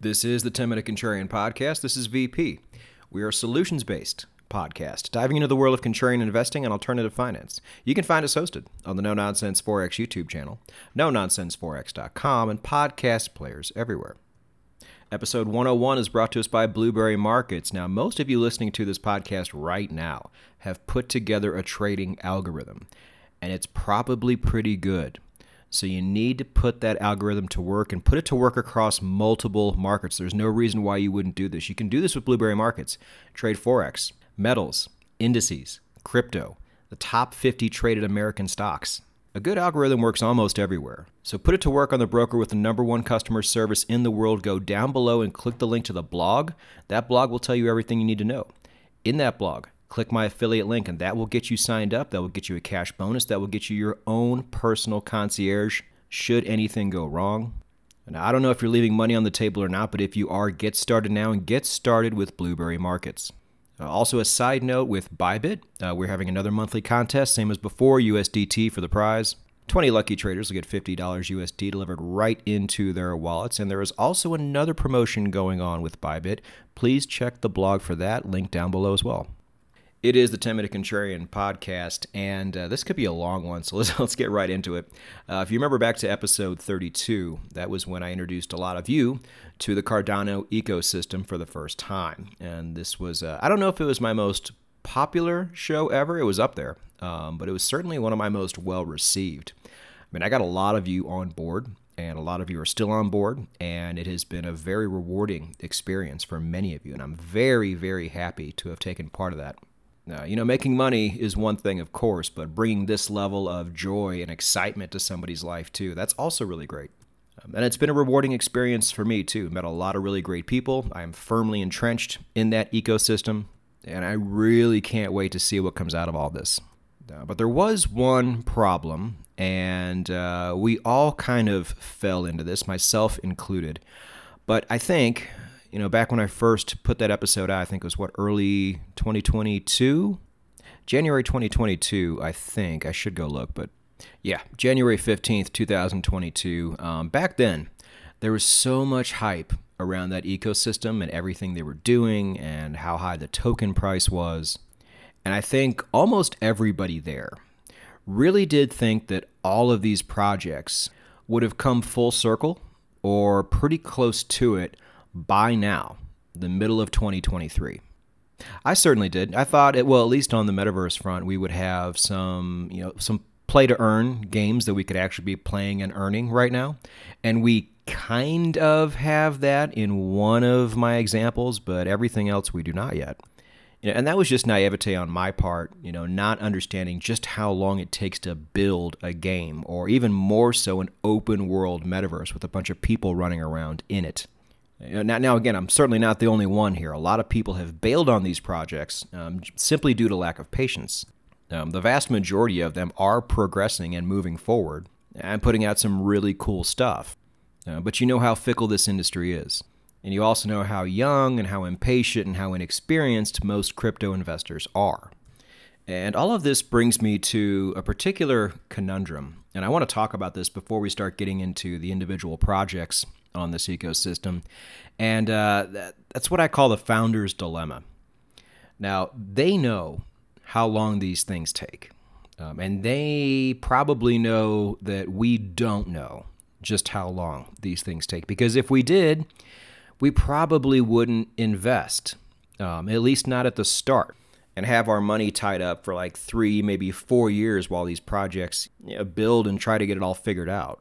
This is the 10-Minute Contrarian Podcast. This is VP. We are a solutions-based podcast, diving into the world of contrarian investing and alternative finance. You can find us hosted on the No Nonsense Forex YouTube channel, nononsenseforex.com, and podcast players everywhere. Episode 101 is brought to us by Blueberry Markets. Now, most of you listening to this podcast right now have put together a trading algorithm, and it's probably pretty good. So you need to put that algorithm to work and put it to work across multiple markets. There's no reason why you wouldn't do this. You can do this with Blueberry Markets. Trade Forex, metals, indices, crypto, the top 50 traded American stocks. A good algorithm works almost everywhere. So put it to work on the broker with the #1 customer service in the world. Go down below and click the link to the blog. That blog will tell you everything you need to know. In that blog, click my affiliate link, and that will get you signed up. That will get you a cash bonus. That will get you your own personal concierge should anything go wrong. And I don't know if you're leaving money on the table or not, but if you are, get started now and get started with Blueberry Markets. Also, a side note with Bybit, we're having another monthly contest, same as before, USDT for the prize. 20 lucky traders will get $50 USD delivered right into their wallets. And there is also another promotion going on with Bybit. Please check the blog for that, link down below as well. It is the 10-Minute Contrarian Podcast, and this could be a long one, so let's get right into it. If you remember back to episode 32, that was when I introduced a lot of you to the Cardano ecosystem for the first time. And this was, I don't know if it was my most popular show ever. It was up there, but it was certainly one of my most well-received. I mean, I got a lot of you on board, and a lot of you are still on board, and it has been a very rewarding experience for many of you, and I'm very, very happy to have taken part of that. You know, making money is one thing, of course, but bringing this level of joy and excitement to somebody's life, too, that's also really great. And it's been a rewarding experience for me, too. Met a lot of really great people. I'm firmly entrenched in that ecosystem, and I really can't wait to see what comes out of all this. But there was one problem, and we all kind of fell into this, myself included. But I think... You know, back when I first put that episode out, I think it was, early 2022? January 2022, I think. I should go look, but yeah, January 15th, 2022. Back then, there was so much hype around that ecosystem and everything they were doing and how high the token price was. And I think almost everybody there really did think that all of these projects would have come full circle or pretty close to it by now, the middle of 2023. I certainly did. I thought, at least on the metaverse front, we would have some play-to-earn games that we could actually be playing and earning right now. And we kind of have that in one of my examples, but everything else we do not yet. You know, and that was just naivete on my part, you know, not understanding just how long it takes to build a game, or even more so an open-world metaverse with a bunch of people running around in it. Now, again, I'm certainly not the only one here. A lot of people have bailed on these projects simply due to lack of patience. The vast majority of them are progressing and moving forward and putting out some really cool stuff. But you know how fickle this industry is. And you also know how young and how impatient and how inexperienced most crypto investors are. And all of this brings me to a particular conundrum. And I want to talk about this before we start getting into the individual projects on this ecosystem, and that's what I call the founder's dilemma. Now, they know how long these things take, and they probably know that we don't know just how long these things take, because if we did, we probably wouldn't invest, at least not at the start, and have our money tied up for like 3, maybe 4 years while these projects build and try to get it all figured out.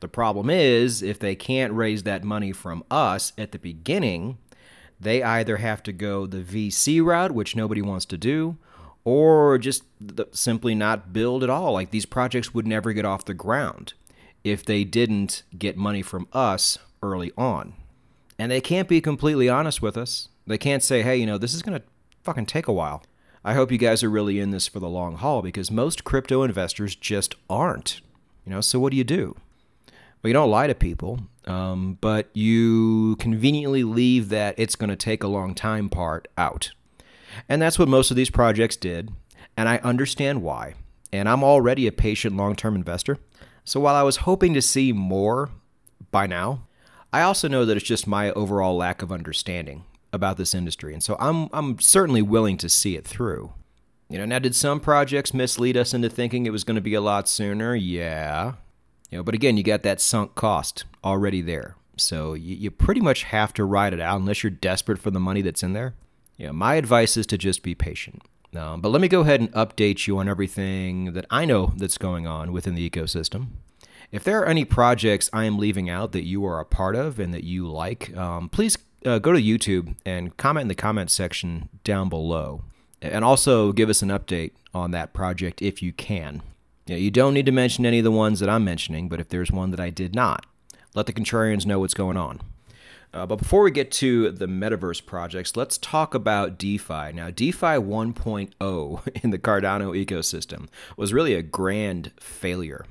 The problem is, if they can't raise that money from us at the beginning, they either have to go the VC route, which nobody wants to do, or just simply not build at all. Like, these projects would never get off the ground if they didn't get money from us early on. And they can't be completely honest with us. They can't say, hey, you know, this is going to fucking take a while. I hope you guys are really in this for the long haul, because most crypto investors just aren't. You know, so what do? Well, you don't lie to people, but you conveniently leave that it's going to take a long time part out. And that's what most of these projects did, and I understand why. And I'm already a patient long-term investor. So while I was hoping to see more by now, I also know that it's just my overall lack of understanding about this industry, and so I'm certainly willing to see it through. You know, now did some projects mislead us into thinking it was going to be a lot sooner? Yeah. You know, but again, you got that sunk cost already there. So you pretty much have to ride it out unless you're desperate for the money that's in there. You know, my advice is to just be patient. But let me go ahead and update you on everything that I know that's going on within the ecosystem. If there are any projects I am leaving out that you are a part of and that you like, please go to YouTube and comment in the comment section down below. And also give us an update on that project if you can. You know, you don't need to mention any of the ones that I'm mentioning, but if there's one that I did not, let the contrarians know what's going on. But before we get to the metaverse projects, let's talk about DeFi. Now, DeFi 1.0 in the Cardano ecosystem was really a grand failure.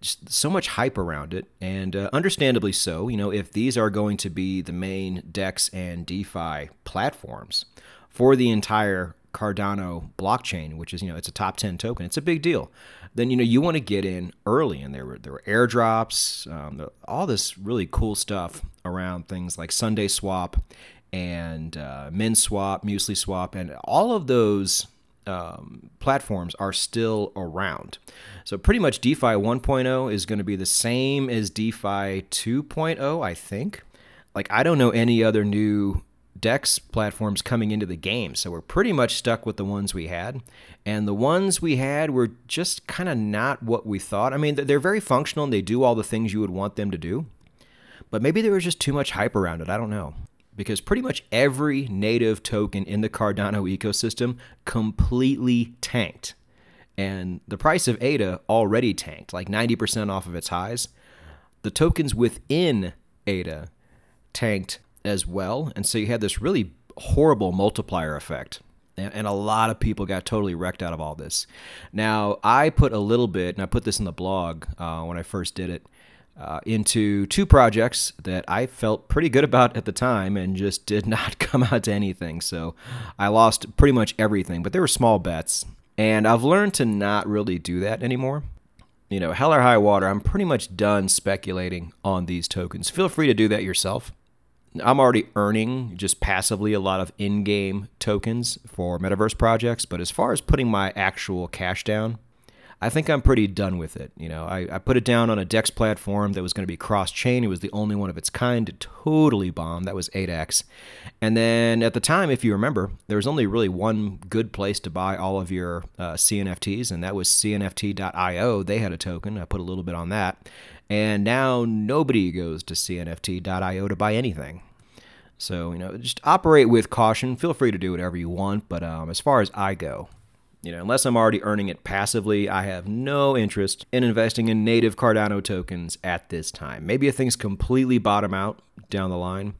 So much hype around it, and understandably so. You know, if these are going to be the main DEX and DeFi platforms for the entire Cardano blockchain, which is, you know, it's a top 10 token, it's a big deal, then, you know, you want to get in early. And there were airdrops, all this really cool stuff around things like SundaeSwap and Minswap, Muesli Swap, and all of those platforms are still around. So pretty much DeFi 1.0 is going to be the same as DeFi 2.0, I think. Like, I don't know any other new DEX platforms coming into the game, so we're pretty much stuck with the ones we had, and the ones we had were just kind of not what we thought. I mean, they're very functional and they do all the things you would want them to do, but maybe there was just too much hype around it. I don't know, because pretty much every native token in the Cardano ecosystem completely tanked, and the price of ADA already tanked like 90% off of its highs. The tokens within ADA tanked as well, and so you had this really horrible multiplier effect, and a lot of people got totally wrecked out of all this. Now, I put a little bit, and I put this in the blog when I first did it, into two projects that I felt pretty good about at the time and just did not come out to anything, so I lost pretty much everything, but they were small bets, and I've learned to not really do that anymore. You know, hell or high water, I'm pretty much done speculating on these tokens. Feel free to do that yourself. I'm already earning just passively a lot of in-game tokens for metaverse projects, but as far as putting my actual cash down, I think I'm pretty done with it. You know, I put it down on a DEX platform that was going to be cross-chain. It was the only one of its kind to totally bomb. That was 8X. And then at the time, if you remember, there was only really one good place to buy all of your CNFTs, and that was CNFT.io. They had a token. I put a little bit on that. And now nobody goes to CNFT.io to buy anything. So, you know, just operate with caution. Feel free to do whatever you want. But as far as I go, you know, unless I'm already earning it passively, I have no interest in investing in native Cardano tokens at this time. Maybe if things completely bottom out down the line,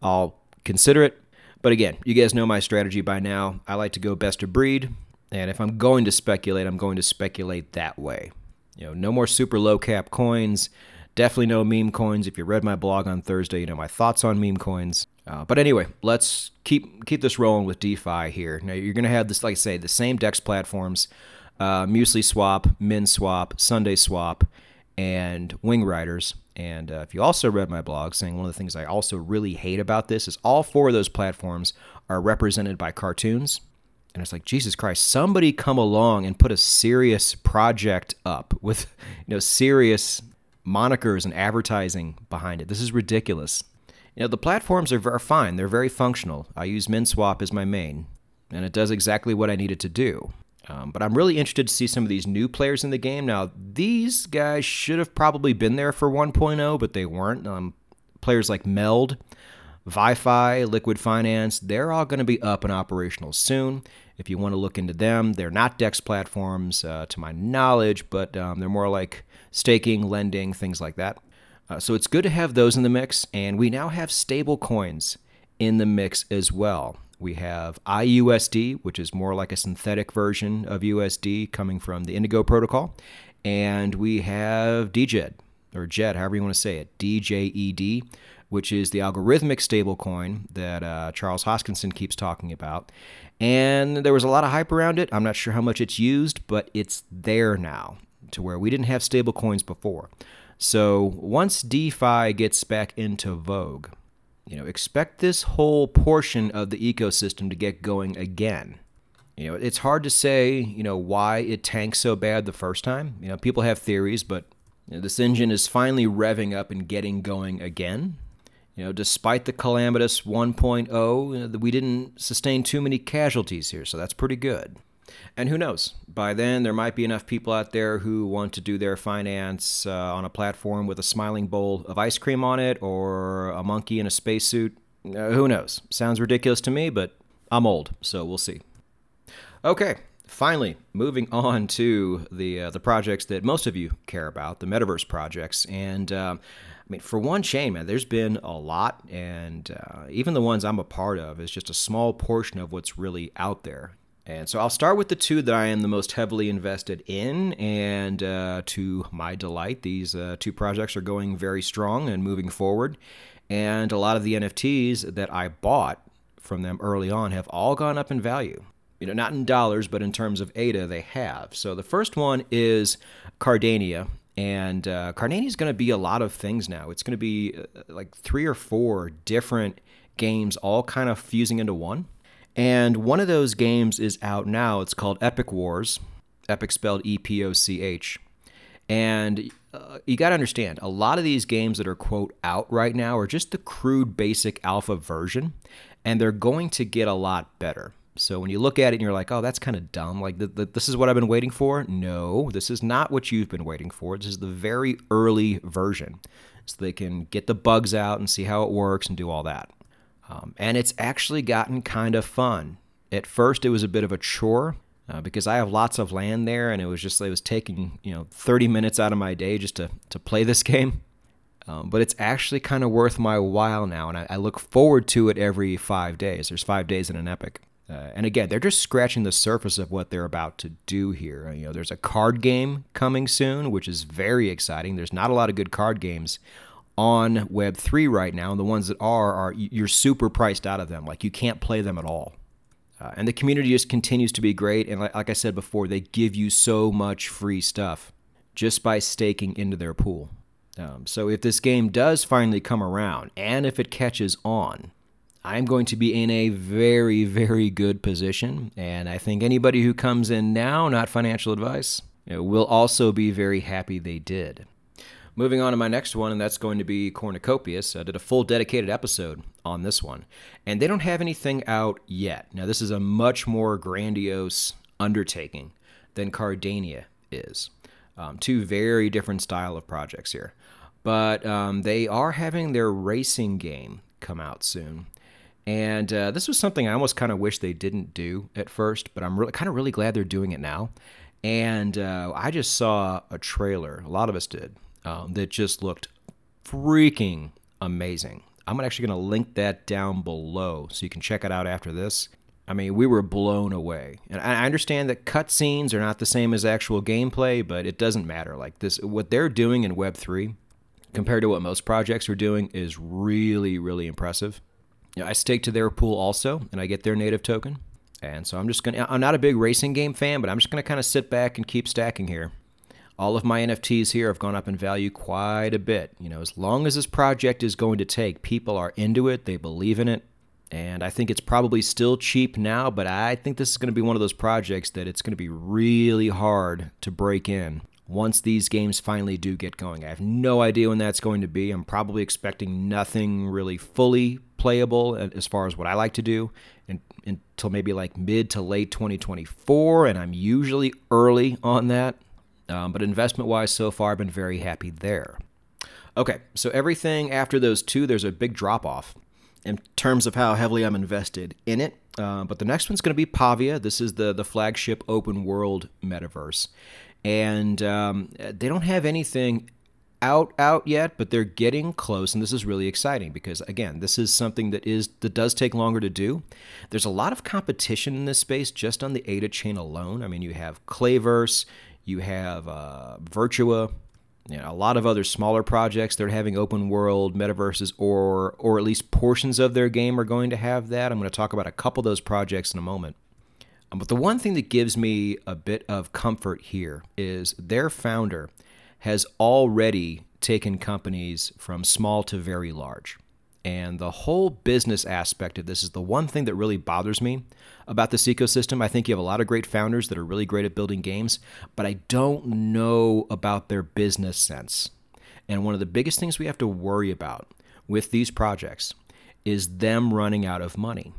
I'll consider it. But again, you guys know my strategy by now. I like to go best of breed. And if I'm going to speculate, I'm going to speculate that way. You know, no more super low cap coins. Definitely no meme coins. If you read my blog on Thursday, you know my thoughts on meme coins. But anyway, let's keep this rolling with DeFi here. Now you're going to have this, like I say, the same DEX platforms, Muesli Swap, MinSwap, SundaeSwap, and Wingriders. And if you also read my blog, saying one of the things I also really hate about this is all four of those platforms are represented by cartoons. And it's like, Jesus Christ, somebody come along and put a serious project up with, you know, serious monikers and advertising behind it. This is ridiculous. You know, the platforms are fine. They're very functional. I use MinSwap as my main, and it does exactly what I need it to do. But I'm really interested to see some of these new players in the game. Now, these guys should have probably been there for 1.0, but they weren't. Players like Meld, Wi-Fi, Liquid Finance, they're all going to be up and operational soon. If you want to look into them, they're not DEX platforms to my knowledge, but they're more like staking, lending, things like that. So it's good to have those in the mix, and we now have stable coins in the mix as well. We have iUSD, which is more like a synthetic version of USD coming from the Indigo Protocol, and we have DJED, or JED, however you want to say it, DJED, which is the algorithmic stablecoin that Charles Hoskinson keeps talking about. And there was a lot of hype around it. I'm not sure how much it's used, but it's there now to where we didn't have stablecoins before. So once DeFi gets back into vogue, expect this whole portion of the ecosystem to get going again. It's hard to say, why it tanked so bad the first time. People have theories, but this engine is finally revving up and getting going again. Despite the calamitous 1.0, we didn't sustain too many casualties here, so that's pretty good. And who knows? By then, there might be enough people out there who want to do their finance on a platform with a smiling bowl of ice cream on it or a monkey in a spacesuit. Who knows? Sounds ridiculous to me, but I'm old, so we'll see. Okay, finally, moving on to the projects that most of you care about, the Metaverse projects. And, for one chain, man, there's been a lot, and even the ones I'm a part of is just a small portion of what's really out there. And so I'll start with the two that I am the most heavily invested in, and to my delight, these two projects are going very strong and moving forward, and a lot of the NFTs that I bought from them early on have all gone up in value. Not in dollars, but in terms of ADA, they have. So the first one is Cardania, and Cardania is going to be a lot of things now. It's going to be like 3 or 4 different games all kind of fusing into one. And one of those games is out now. It's called Epic Wars, Epic spelled E-P-O-C-H. And you got to understand, a lot of these games that are, quote, out right now are just the crude basic alpha version, and they're going to get a lot better. So when you look at it and you're like, oh, that's kind of dumb. Like, this is what I've been waiting for? No, this is not what you've been waiting for. This is the very early version. So they can get the bugs out and see how it works and do all that. And it's actually gotten kind of fun. At first, it was a bit of a chore because I have lots of land there, and it was taking 30 minutes out of my day just to play this game. But it's actually kind of worth my while now, and I look forward to it every 5 days. There's 5 days in an Epic. And again, they're just scratching the surface of what they're about to do here. There's a card game coming soon, which is very exciting. There's not a lot of good card games on Web3 right now, and the ones that are you're super priced out of them. Like, you can't play them at all. And the community just continues to be great, and like I said before, they give you so much free stuff just by staking into their pool. So if this game does finally come around, and if it catches on, I'm going to be in a very, very good position, and I think anybody who comes in now, not financial advice, will also be very happy they did. Moving on to my next one, and that's going to be Cornucopias. I did a full dedicated episode on this one, and they don't have anything out yet. Now, this is a much more grandiose undertaking than Cardania is. Two very different style of projects here. But they are having their racing game come out soon. And this was something I almost kind of wish they didn't do at first, but I'm really glad they're doing it now. And I just saw a trailer, a lot of us did, that just looked freaking amazing. I'm actually going to link that down below so you can check it out after this. We were blown away. And I understand that cutscenes are not the same as actual gameplay, but it doesn't matter. Like, this, what they're doing in Web3 compared to what most projects are doing is really, really impressive. I stake to their pool also, and I get their native token. And so I'm not a big racing game fan, but I'm just going to kind of sit back and keep stacking here. All of my NFTs here have gone up in value quite a bit. As long as this project is going to take, people are into it, they believe in it, and I think it's probably still cheap now, but I think this is going to be one of those projects that it's going to be really hard to break in once these games finally do get going. I have no idea when that's going to be. I'm probably expecting nothing really fully playable as far as what I like to do until maybe like mid to late 2024, and I'm usually early on that. But investment-wise, so far, I've been very happy there. Okay, so everything after those two, there's a big drop-off in terms of how heavily I'm invested in it. But the next one's going to be Pavia. This is the flagship open-world metaverse. And they don't have anything out yet, but they're getting close, and this is really exciting because, again, this is something that does take longer to do. There's a lot of competition in this space just on the ADA chain alone. You have Clayverse. You have Virtua, a lot of other smaller projects. They're having open world metaverses, or at least portions of their game are going to have that. I'm going to talk about a couple of those projects in a moment. But the one thing that gives me a bit of comfort here is their founder has already taken companies from small to very large. And the whole business aspect of this is the one thing that really bothers me about this ecosystem. I think you have a lot of great founders that are really great at building games, but I don't know about their business sense. And one of the biggest things we have to worry about with these projects is them running out of money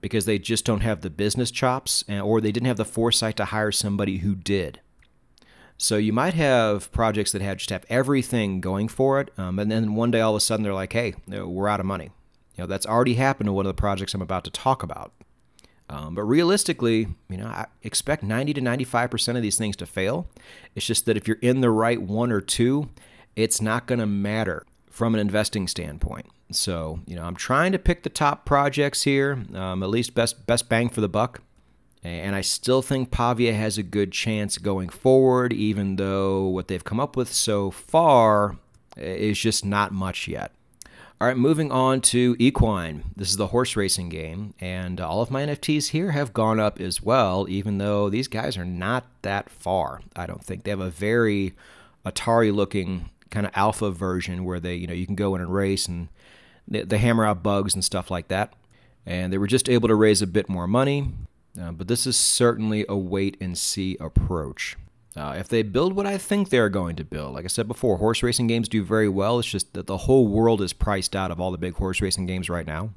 because they just don't have the business chops, or they didn't have the foresight to hire somebody who did. So you might have projects that have just have everything going for it, and then one day all of a sudden they're like, hey, we're out of money. You know, that's already happened to one of the projects I'm about to talk about. But realistically, you know, I expect 90 to 95% of these things to fail. It's just that if you're in the right one or two, it's not going to matter from an investing standpoint. So, you know, I'm trying to pick the top projects here, at least best bang for the buck. And I still think Pavia has a good chance going forward, even though what they've come up with so far is just not much yet. All right, moving on to Equine. This is the horse racing game, and all of my NFTs here have gone up as well, even though these guys are not that far. I don't think they have a very Atari-looking kind of alpha version where they, you know, you can go in and race and they hammer out bugs and stuff like that. And they were just able to raise a bit more money. But this is certainly a wait-and-see approach. If they build what I think they're going to build, like I said before, horse racing games do very well. It's just that the whole world is priced out of all the big horse racing games right now.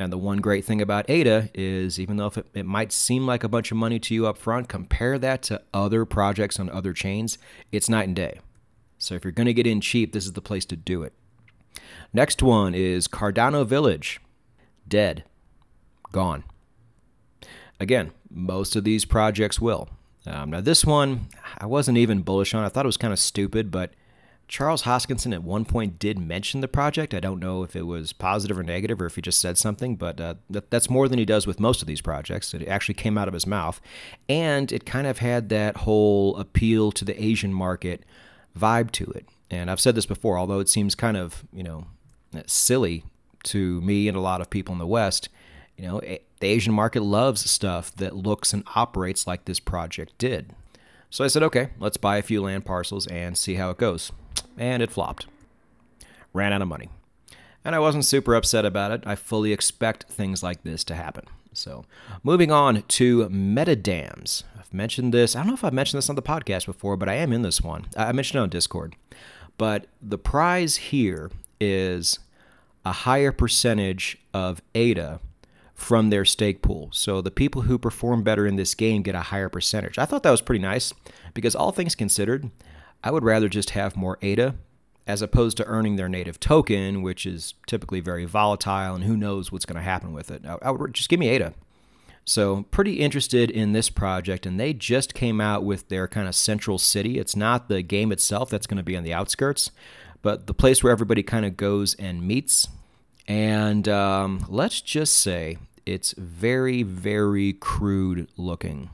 And the one great thing about ADA is, even though it might seem like a bunch of money to you up front, compare that to other projects on other chains, it's night and day. So if you're going to get in cheap, this is the place to do it. Next one is Cardano Village. Dead. Gone. Again, most of these projects will. Now this one, I wasn't even bullish on. I thought it was kind of stupid, but Charles Hoskinson at one point did mention the project. I don't know if it was positive or negative or if he just said something, but that's more than he does with most of these projects. It actually came out of his mouth, and it kind of had that whole appeal to the Asian market vibe to it. And I've said this before, although it seems kind of, you know, silly to me and a lot of people in the West, you know, the Asian market loves stuff that looks and operates like this project did. So I said, okay, let's buy a few land parcels and see how it goes. And it flopped. Ran out of money. And I wasn't super upset about it. I fully expect things like this to happen. So moving on to MetaDams. I've mentioned this. I don't know if I've mentioned this on the podcast before, but I am in this one. I mentioned it on Discord. But the prize here is a higher percentage of ADA from their stake pool. So the people who perform better in this game get a higher percentage. I thought that was pretty nice because all things considered, I would rather just have more ADA as opposed to earning their native token, which is typically very volatile and who knows what's going to happen with it. I would just give me ADA. So I'm pretty interested in this project, and they just came out with their kind of central city. It's not the game itself that's going to be on the outskirts, but the place where everybody kind of goes and meets. And let's just say it's very, very crude looking.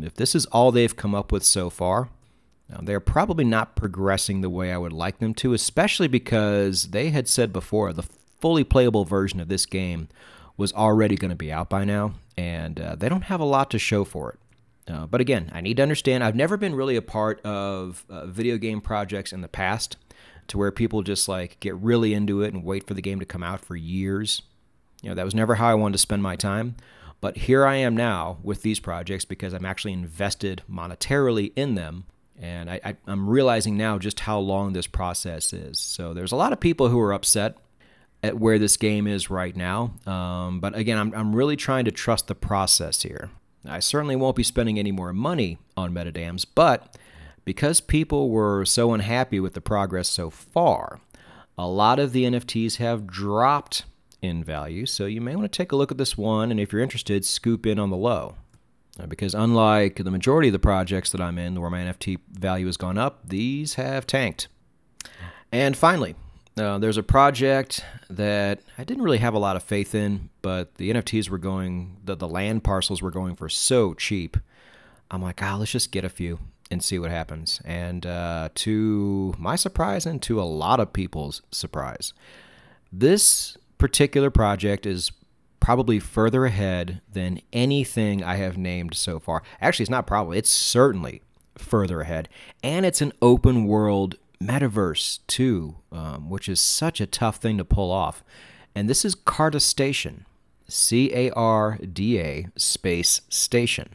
If this is all they've come up with so far, they're probably not progressing the way I would like them to, especially because they had said before the fully playable version of this game was already going to be out by now, and they don't have a lot to show for it. But again, I need to understand, I've never been really a part of video game projects in the past to where people just like get really into it and wait for the game to come out for years. You know, that was never how I wanted to spend my time. But here I am now with these projects because I'm actually invested monetarily in them. And I'm realizing now just how long this process is. So there's a lot of people who are upset at where this game is right now. But again, I'm really trying to trust the process here. I certainly won't be spending any more money on MetaDams, but because people were so unhappy with the progress so far, a lot of the NFTs have dropped in value, so you may want to take a look at this one, and if you're interested, scoop in on the low. Because unlike the majority of the projects that I'm in where my NFT value has gone up, these have tanked. And finally, there's a project that I didn't really have a lot of faith in, but the NFTs were going, the land parcels were going for so cheap. I'm like, let's just get a few and see what happens. And to my surprise and to a lot of people's surprise, this particular project is probably further ahead than anything I have named so far. Actually, it's not probably, it's certainly further ahead. And it's an open world Metaverse 2, which is such a tough thing to pull off. And this is CardaStation, C-A-R-D-A space station.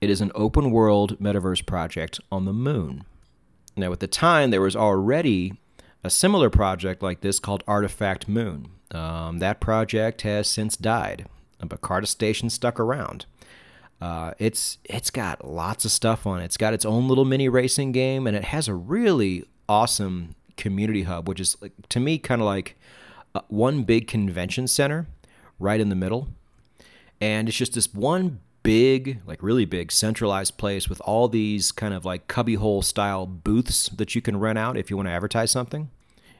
It is an open world metaverse project on the moon. Now, at the time, there was already a similar project like this called Artifact Moon. That project has since died, but CardaStation stuck around. It's got lots of stuff on it. It's got its own little mini racing game, and it has a really awesome community hub, which is, to me, kind of like one big convention center right in the middle. And it's just this one big, like really big, centralized place with all these kind of like cubbyhole style booths that you can rent out if you want to advertise something.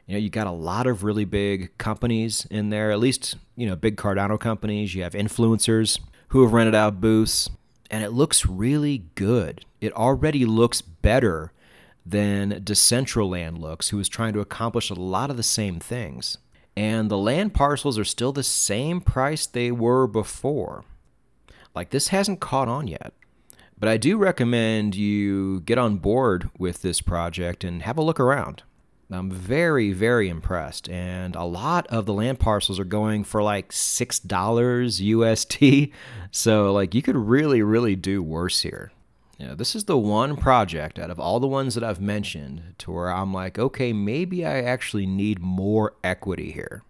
You know, you got a lot of really big companies in there, at least, you know, big Cardano companies. You have influencers who have rented out booths, and it looks really good. It already looks better than Decentraland looks, who is trying to accomplish a lot of the same things. And the land parcels are still the same price they were before. Like, this hasn't caught on yet. But I do recommend you get on board with this project and have a look around. I'm very, very impressed. And a lot of the land parcels are going for like $6 USD. So, like, you could really, really do worse here. You know, this is the one project out of all the ones that I've mentioned to where I'm like, okay, maybe I actually need more equity here.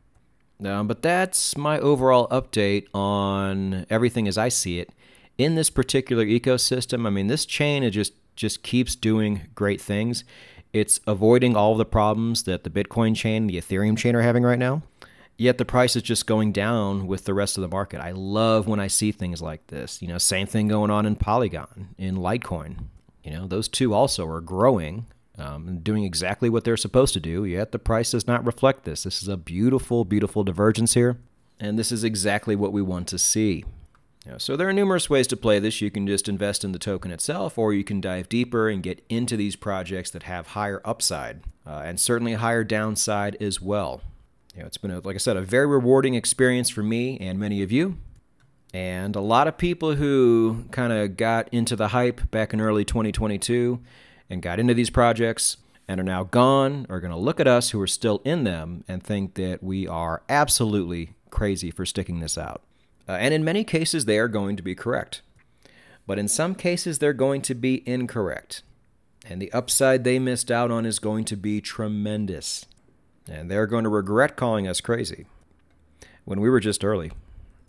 But that's my overall update on everything as I see it in this particular ecosystem. I mean, this chain, it just keeps doing great things. It's avoiding all the problems that the Bitcoin chain, the Ethereum chain are having right now. Yet the price is just going down with the rest of the market. I love when I see things like this. You know, same thing going on in Polygon, in Litecoin. You know, those two also are growing and doing exactly what they're supposed to do, yet the price does not reflect this. This is a beautiful, beautiful divergence here, and this is exactly what we want to see. You know, so there are numerous ways to play this. You can just invest in the token itself, or you can dive deeper and get into these projects that have higher upside and certainly higher downside as well. You know, it's been, like I said, a very rewarding experience for me and many of you. And a lot of people who kind of got into the hype back in early 2022 and got into these projects and are now gone are going to look at us who are still in them and think that we are absolutely crazy for sticking this out. And in many cases, they are going to be correct. But in some cases, they're going to be incorrect. And the upside they missed out on is going to be tremendous. And they're going to regret calling us crazy when we were just early.